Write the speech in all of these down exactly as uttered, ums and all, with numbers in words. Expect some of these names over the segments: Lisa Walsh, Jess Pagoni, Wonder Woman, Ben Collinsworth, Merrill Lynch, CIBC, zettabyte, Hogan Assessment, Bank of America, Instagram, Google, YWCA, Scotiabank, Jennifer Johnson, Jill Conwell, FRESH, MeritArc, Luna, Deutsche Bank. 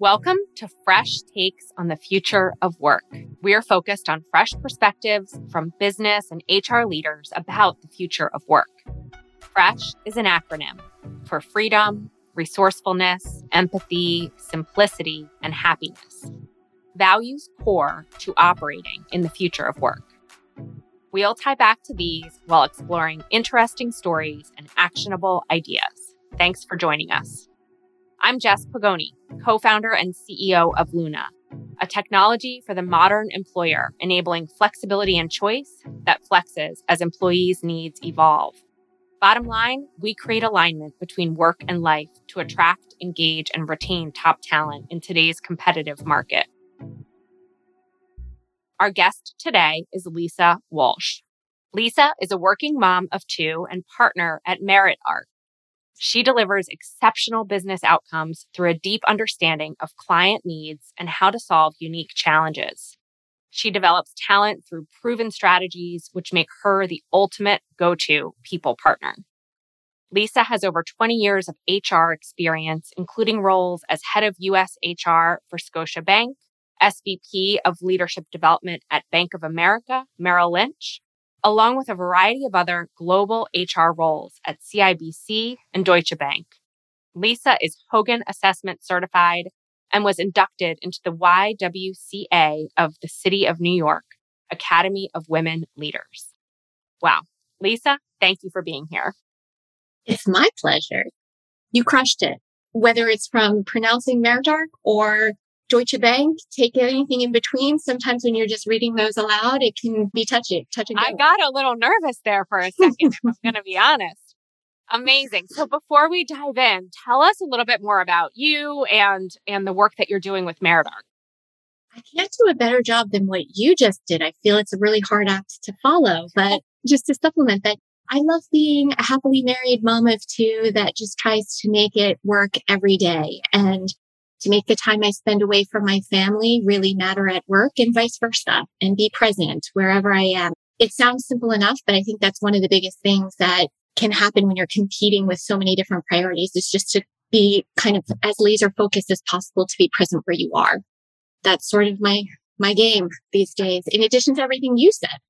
Welcome to Fresh Takes on the Future of Work. We are focused on fresh perspectives from business and H R leaders about the future of work. FRESH is an acronym for freedom, resourcefulness, empathy, simplicity, and happiness. Values core to operating in the future of work. We'll tie back to these while exploring interesting stories and actionable ideas. Thanks for joining us. I'm Jess Pagoni, co-founder and C E O of Luna, a technology for the modern employer, enabling flexibility and choice that flexes as employees' needs evolve. Bottom line, we create alignment between work and life to attract, engage, and retain top talent in today's competitive market. Our guest today is Lisa Walsh. Lisa is a working mom of two and partner at MeritArc. She delivers exceptional business outcomes through a deep understanding of client needs and how to solve unique challenges. She develops talent through proven strategies, which make her the ultimate go-to people partner. Lisa has over twenty years of H R experience, including roles as head of U S H R for Scotiabank, S V P of Leadership Development at Bank of America, Merrill Lynch, along with a variety of other global H R roles at C I B C and Deutsche Bank. Lisa is Hogan Assessment certified and was inducted into the Y W C A of the City of New York, Academy of Women Leaders. Wow. Lisa, thank you for being here. It's my pleasure. You crushed it. Whether it's from pronouncing MeritArc or Deutsche Bank, take anything in between. Sometimes when you're just reading those aloud, it can be touchy. Touch and go. I got a little nervous there for a second, if I'm going to be honest. Amazing. So before we dive in, tell us a little bit more about you and, and the work that you're doing with MeritArc. I can't do a better job than what you just did. I feel it's a really hard act to follow, but just to supplement that, I love being a happily married mom of two that just tries to make it work every day and to make the time I spend away from my family really matter at work and vice versa, and be present wherever I am. It sounds simple enough, but I think that's one of the biggest things that can happen when you're competing with so many different priorities, is just to be kind of as laser focused as possible to be present where you are. That's sort of my, my game these days, in addition to everything you said.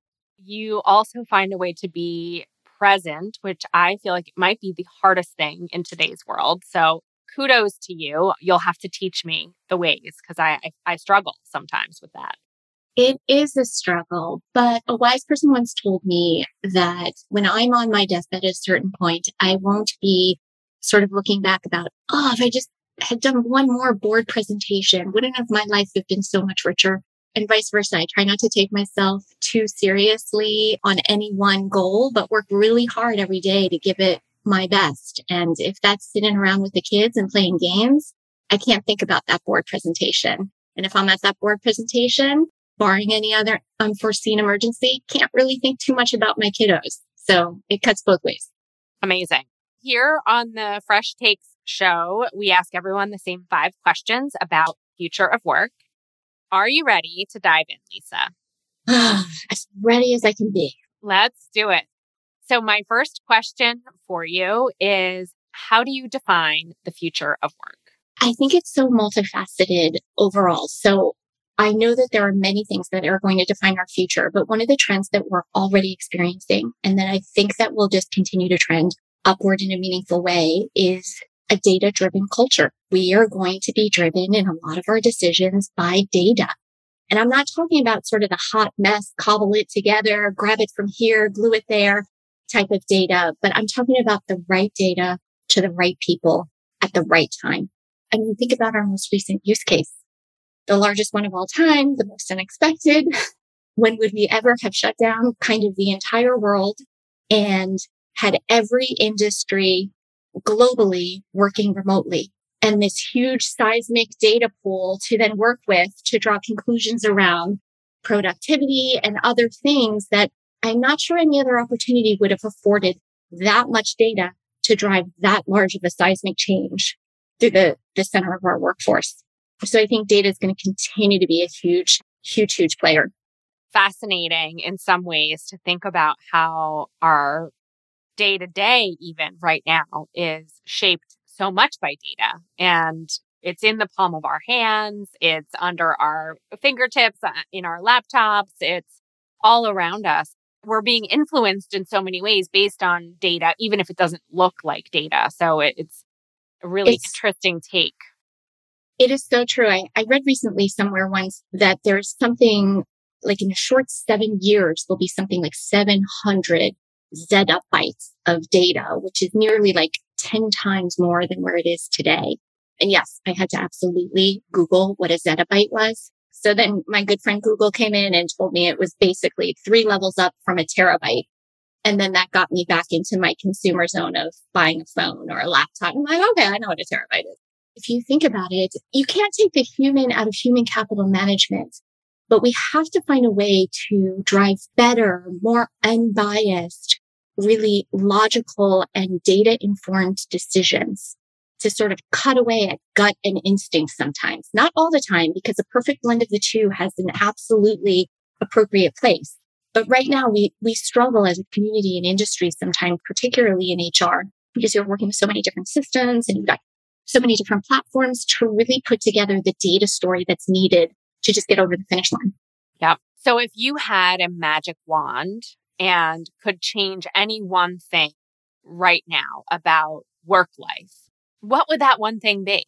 You also find a way to be present, which I feel like it might be the hardest thing in today's world. So kudos to you. You'll have to teach me the ways, because I, I, I struggle sometimes with that. It is a struggle, but a wise person once told me that when I'm on my deathbed at a certain point, I won't be sort of looking back about, oh, if I just had done one more board presentation, wouldn't have my life have been so much richer? And vice versa. I try not to take myself too seriously on any one goal, but work really hard every day to give it my best. And if that's sitting around with the kids and playing games, I can't think about that board presentation. And if I'm at that board presentation, barring any other unforeseen emergency, can't really think too much about my kiddos. So it cuts both ways. Amazing. Here on the Fresh Takes show, we ask everyone the same five questions about future of work. Are you ready to dive in, Lisa? As ready as I can be. Let's do it. So my first question for you is, how do you define the future of work? I think it's so multifaceted overall. So I know that there are many things that are going to define our future, but one of the trends that we're already experiencing, and that I think that will just continue to trend upward in a meaningful way, is a data-driven culture. We are going to be driven in a lot of our decisions by data. And I'm not talking about sort of the hot mess, cobble it together, grab it from here, glue it there type of data, but I'm talking about the right data to the right people at the right time. I mean, think about our most recent use case, the largest one of all time, the most unexpected. When would we ever have shut down kind of the entire world and had every industry globally working remotely? And this huge seismic data pool to then work with to draw conclusions around productivity and other things that I'm not sure any other opportunity would have afforded that much data to drive that large of a seismic change through the, the center of our workforce. So I think data is going to continue to be a huge, huge, huge player. Fascinating in some ways to think about how our day-to-day even right now is shaped so much by data. And It's in the palm of our hands. It's under our fingertips, in our laptops. It's all around us. We're being influenced in so many ways based on data, even if it doesn't look like data. So it, it's a really it's, interesting take. It is so true. I, I read recently somewhere once that there's something like in a short seven years, there'll be something like seven hundred zettabytes of data, which is nearly like ten times more than where it is today. And yes, I had to absolutely Google what a zettabyte was. So then my good friend Google came in and told me it was basically three levels up from a terabyte. And then that got me back into my consumer zone of buying a phone or a laptop. I'm like, okay, I know what a terabyte is. If you think about it, you can't take the human out of human capital management, but we have to find a way to drive better, more unbiased, really logical and data-informed decisions to sort of cut away at gut and instinct sometimes. Not all the time, because a perfect blend of the two has an absolutely appropriate place. But right now, we we struggle as a community and industry sometimes, particularly in H R, because you're working with so many different systems and you've got so many different platforms to really put together the data story that's needed to just get over the finish line. Yeah. So if you had a magic wand and could change any one thing right now about work life, what would that one thing be?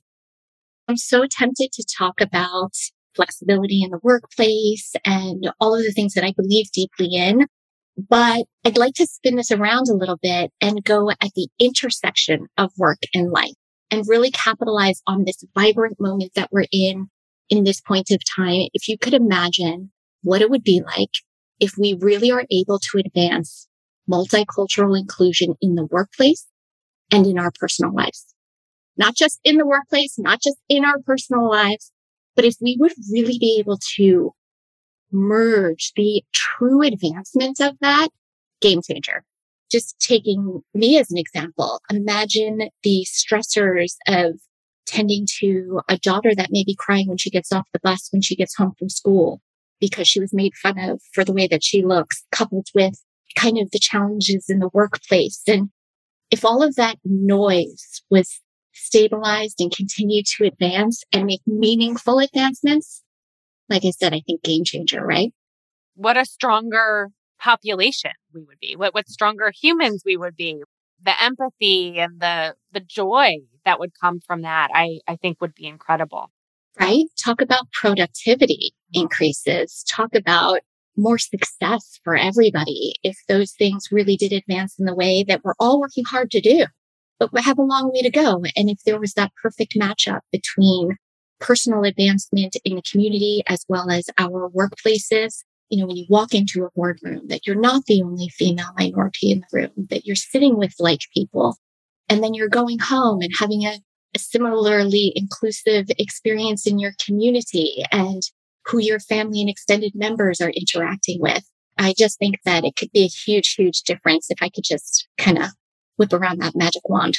I'm so tempted to talk about flexibility in the workplace and all of the things that I believe deeply in, but I'd like to spin this around a little bit and go at the intersection of work and life and really capitalize on this vibrant moment that we're in in this point of time. If you could imagine what it would be like if we really are able to advance multicultural inclusion in the workplace and in our personal lives. Not just in the workplace, not just in our personal lives, but if we would really be able to merge the true advancement of that, game changer. Just taking me as an example, imagine the stressors of tending to a daughter that may be crying when she gets off the bus, when she gets home from school, because she was made fun of for the way that she looks, coupled with kind of the challenges in the workplace. And if all of that noise was stabilized and continue to advance and make meaningful advancements, like I said, I think game changer, right? What a stronger population we would be. What what stronger humans we would be. The empathy and the the joy that would come from that, I, I think would be incredible. Right? Talk about productivity increases. Talk about more success for everybody if those things really did advance in the way that we're all working hard to do. But we have a long way to go. And if there was that perfect matchup between personal advancement in the community as well as our workplaces, you know, when you walk into a boardroom, that you're not the only female minority in the room, that you're sitting with like people, and then you're going home and having a, a similarly inclusive experience in your community and who your family and extended members are interacting with. I just think that it could be a huge, huge difference if I could just kind of whip around that magic wand.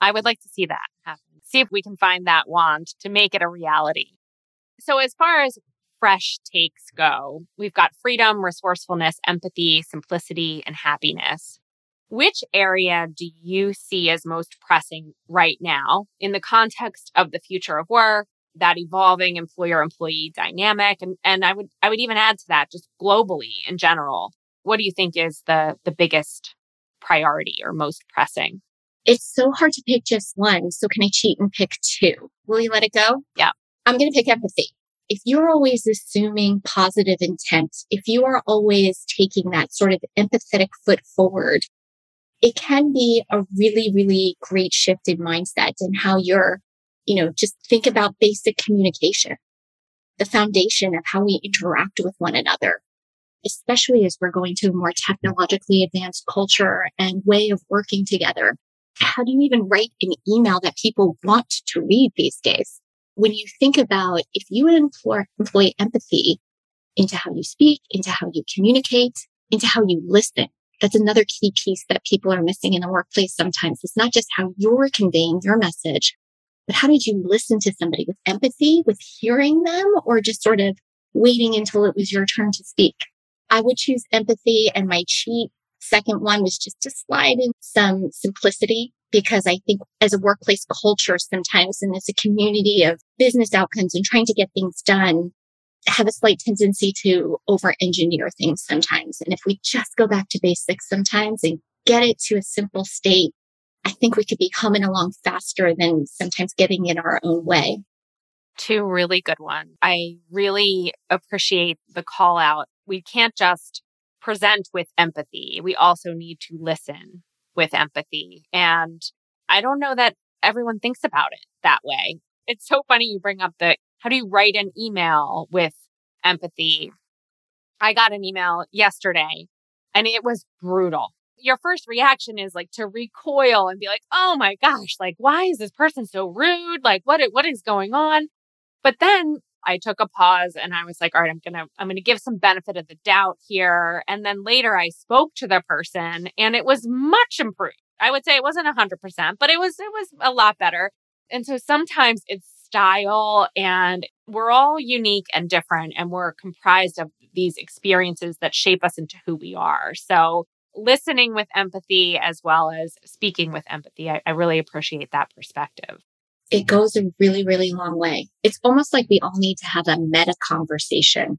I would like to see that happen. See if we can find that wand to make it a reality. So as far as fresh takes go, we've got freedom, resourcefulness, empathy, simplicity, and happiness. Which area do you see as most pressing right now in the context of the future of work, that evolving employer-employee dynamic? And, and I would I would even add to that, just globally in general, what do you think is the, the biggest priority or most pressing? It's so hard to pick just one. So can I cheat and pick two? Will you let it go? Yeah. I'm going to pick empathy. If you're always assuming positive intent, if you are always taking that sort of empathetic foot forward, it can be a really, really great shift in mindset and how you're, you know, just think about basic communication, the foundation of how we interact with one another. Especially as we're going to a more technologically advanced culture and way of working together. How do you even write an email that people want to read these days? When you think about if you employ empathy into how you speak, into how you communicate, into how you listen, that's another key piece that people are missing in the workplace sometimes. It's not just how you're conveying your message, but how did you listen to somebody with empathy, with hearing them, or just sort of waiting until it was your turn to speak? I would choose empathy, and my cheat second one was just to slide in some simplicity because I think as a workplace culture sometimes, and as a community of business outcomes and trying to get things done, have a slight tendency to over-engineer things sometimes. And if we just go back to basics sometimes and get it to a simple state, I think we could be humming along faster than sometimes getting in our own way. Two really good ones. I really appreciate the call out. We can't just present with empathy. We also need to listen with empathy. And I don't know that everyone thinks about it that way. It's so funny you bring up the, how do you write an email with empathy? I got an email yesterday and it was brutal. Your first reaction is like to recoil and be like, oh my gosh, like, why is this person so rude? Like, what, what is going on? But then I took a pause and I was like, all right, I'm going to, I'm going to give some benefit of the doubt here. And then later I spoke to the person and it was much improved. I would say it wasn't a hundred percent, but it was, it was a lot better. And so sometimes it's style, and we're all unique and different, and we're comprised of these experiences that shape us into who we are. So listening with empathy as well as speaking with empathy, I, I really appreciate that perspective. It goes a really, really long way. It's almost like we all need to have a meta conversation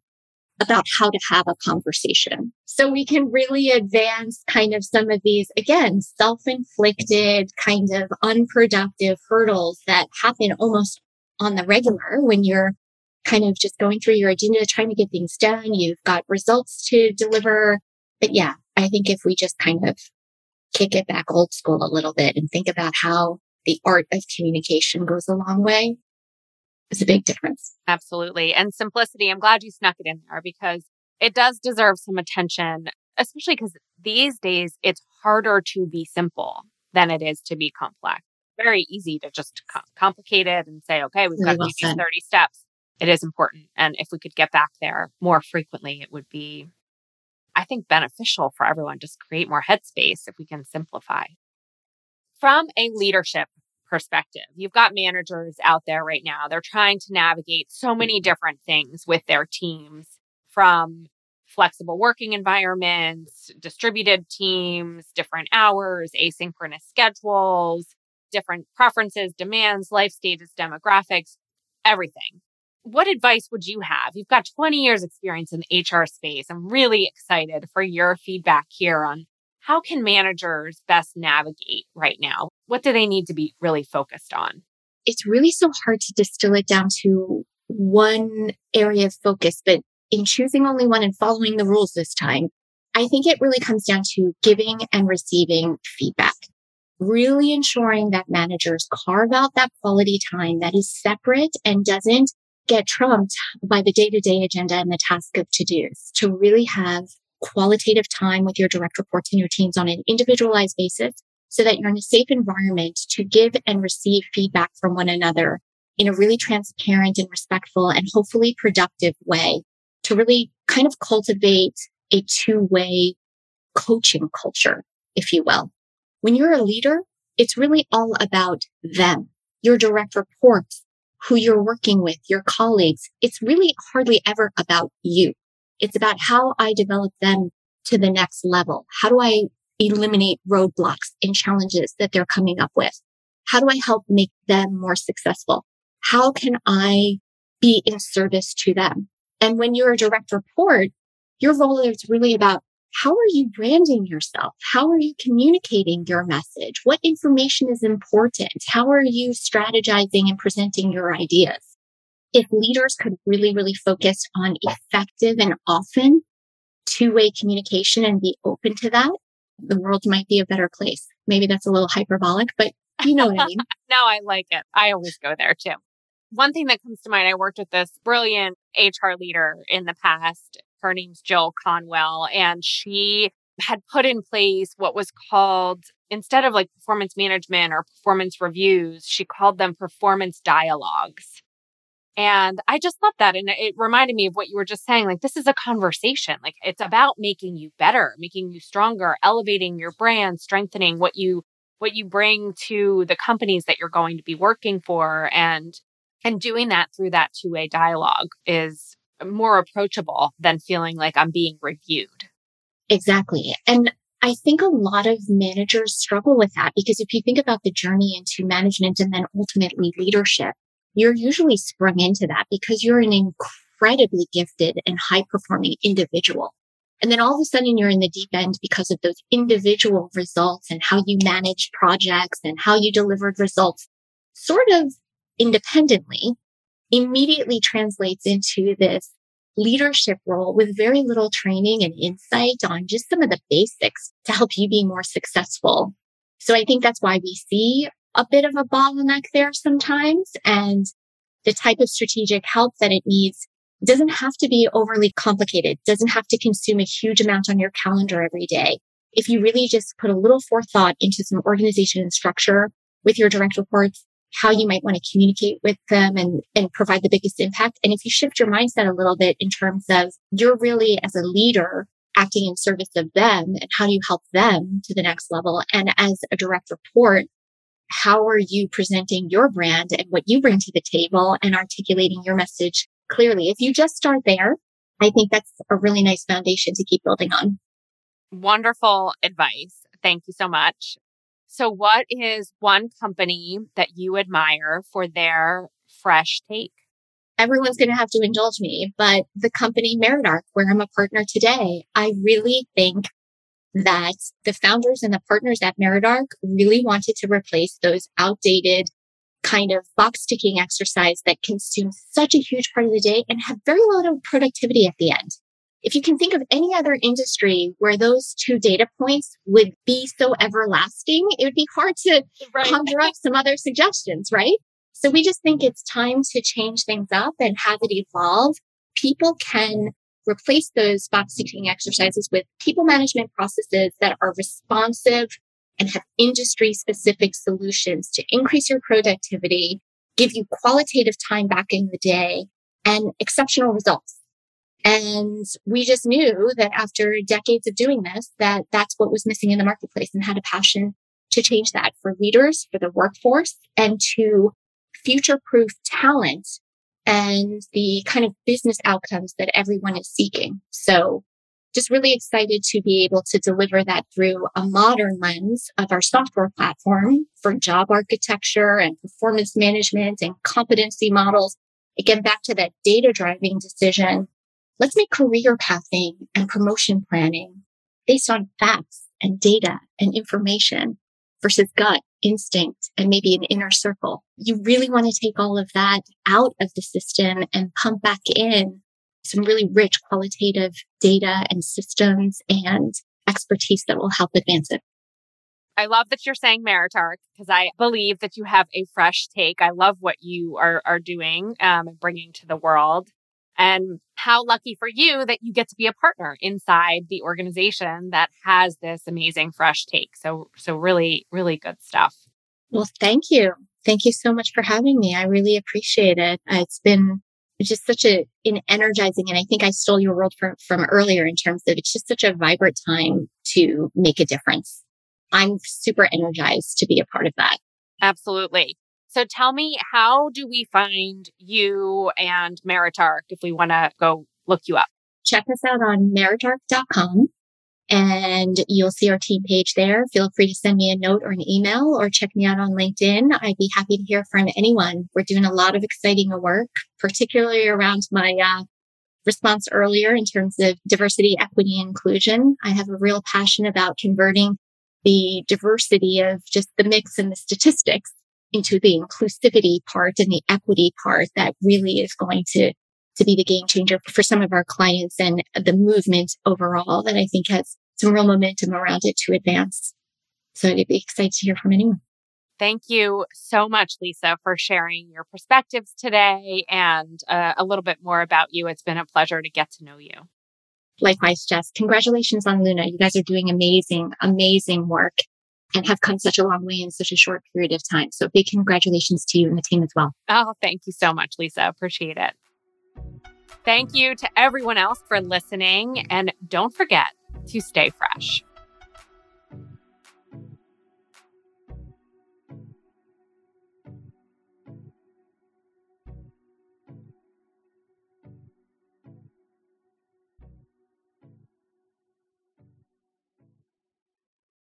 about how to have a conversation. So we can really advance kind of some of these, again, self-inflicted, kind of unproductive hurdles that happen almost on the regular when you're kind of just going through your agenda, trying to get things done. You've got results to deliver. But yeah, I think if we just kind of kick it back old school a little bit and think about how the art of communication goes a long way, it's a big difference. Absolutely. And simplicity. I'm glad you snuck it in there because it does deserve some attention, especially because these days it's harder to be simple than it is to be complex. Very easy to just com- complicate it and say, okay, we've got to do these thirty steps. It is important. And if we could get back there more frequently, it would be, I think, beneficial for everyone. Just create more headspace if we can simplify. From a leadership perspective, you've got managers out there right now. They're trying to navigate so many different things with their teams, from flexible working environments, distributed teams, different hours, asynchronous schedules, different preferences, demands, life stages, demographics, everything. What advice would you have? You've got twenty years experience in the H R space. I'm really excited for your feedback here on how can managers best navigate right now? What do they need to be really focused on? It's really so hard to distill it down to one area of focus, but in choosing only one and following the rules this time, I think it really comes down to giving and receiving feedback. Really ensuring that managers carve out that quality time that is separate and doesn't get trumped by the day-to-day agenda and the task of to-dos, to really have qualitative time with your direct reports and your teams on an individualized basis so that you're in a safe environment to give and receive feedback from one another in a really transparent and respectful and hopefully productive way, to really kind of cultivate a two-way coaching culture, if you will. When you're a leader, it's really all about them, your direct reports, who you're working with, your colleagues. It's really hardly ever about you. It's about how I develop them to the next level. How do I eliminate roadblocks and challenges that they're coming up with? How do I help make them more successful? How can I be in service to them? And when you're a direct report, your role is really about how are you branding yourself? How are you communicating your message? What information is important? How are you strategizing and presenting your ideas? If leaders could really, really focus on effective and often two-way communication and be open to that, the world might be a better place. Maybe that's a little hyperbolic, but you know what I mean. No, I like it. I always go there too. One thing that comes to mind, I worked with this brilliant H R leader in the past. Her name's Jill Conwell, and she had put in place what was called, instead of like performance management or performance reviews, she called them performance dialogues. And I just love that. And it reminded me of what you were just saying. Like, this is a conversation. Like, it's about making you better, making you stronger, elevating your brand, strengthening what you what you bring to the companies that you're going to be working for. And and doing that through that two-way dialogue is more approachable than feeling like I'm being reviewed. Exactly. And I think a lot of managers struggle with that, because if you think about the journey into management and then ultimately leadership, you're usually sprung into that because you're an incredibly gifted and high-performing individual. And then all of a sudden you're in the deep end because of those individual results and how you managed projects and how you delivered results sort of independently immediately translates into this leadership role with very little training and insight on just some of the basics to help you be more successful. So I think that's why we see a bit of a bottleneck there sometimes. And the type of strategic help that it needs doesn't have to be overly complicated, doesn't have to consume a huge amount on your calendar every day. If you really just put a little forethought into some organization and structure with your direct reports, how you might want to communicate with them and, and provide the biggest impact. And if you shift your mindset a little bit in terms of you're really, as a leader, acting in service of them and how do you help them to the next level? And as a direct report, how are you presenting your brand and what you bring to the table and articulating your message clearly? If you just start there, I think that's a really nice foundation to keep building on. Wonderful advice. Thank you so much. So what is one company that you admire for their fresh take? Everyone's going to have to indulge me, but the company MeritArc, where I'm a partner today, I really think that the founders and the partners at MeritArc really wanted to replace those outdated kind of box ticking exercise that consumes such a huge part of the day and have very little productivity at the end. If you can think of any other industry where those two data points would be so everlasting, it would be hard to right. conjure up some other suggestions, right? So we just think it's time to change things up and have it evolve. People can replace those box-ticking exercises with people management processes that are responsive and have industry-specific solutions to increase your productivity, give you qualitative time back in the day, and exceptional results. And we just knew that after decades of doing this, that that's what was missing in the marketplace, and had a passion to change that for leaders, for the workforce, and to future-proof talent and the kind of business outcomes that everyone is seeking. So just really excited to be able to deliver that through a modern lens of our software platform for job architecture and performance management and competency models. Again, back to that data-driving decision. Let's make career pathing and promotion planning based on facts and data and information versus gut, instinct, and maybe an inner circle. You really want to take all of that out of the system and pump back in some really rich qualitative data and systems and expertise that will help advance it. I love that you're saying MeritArc, because I believe that you have a fresh take. I love what you are, are doing um, and bringing to the world. And how lucky for you that you get to be a partner inside the organization that has this amazing fresh take. So, so really, really good stuff. Well, thank you. Thank you so much for having me. I really appreciate it. It's been just such a, an energizing, and I think I stole your word from, from earlier in terms of it's just such a vibrant time to make a difference. I'm super energized to be a part of that. Absolutely. So tell me, how do we find you and MeritArc if we want to go look you up? Check us out on meritarc dot com and you'll see our team page there. Feel free to send me a note or an email, or check me out on LinkedIn. I'd be happy to hear from anyone. We're doing a lot of exciting work, particularly around my uh, response earlier in terms of diversity, equity, and inclusion. I have a real passion about converting the diversity of just the mix and the statistics into the inclusivity part and the equity part that really is going to, to be the game changer for some of our clients, and the movement overall that I think has some real momentum around it to advance. So I'd be excited to hear from anyone. Thank you so much, Lisa, for sharing your perspectives today and uh, a little bit more about you. It's been a pleasure to get to know you. Likewise, Jess. Congratulations on Luna. You guys are doing amazing, amazing work, and have come such a long way in such a short period of time. So big congratulations to you and the team as well. Oh, thank you so much, Lisa. Appreciate it. Thank you to everyone else for listening. And don't forget to stay fresh.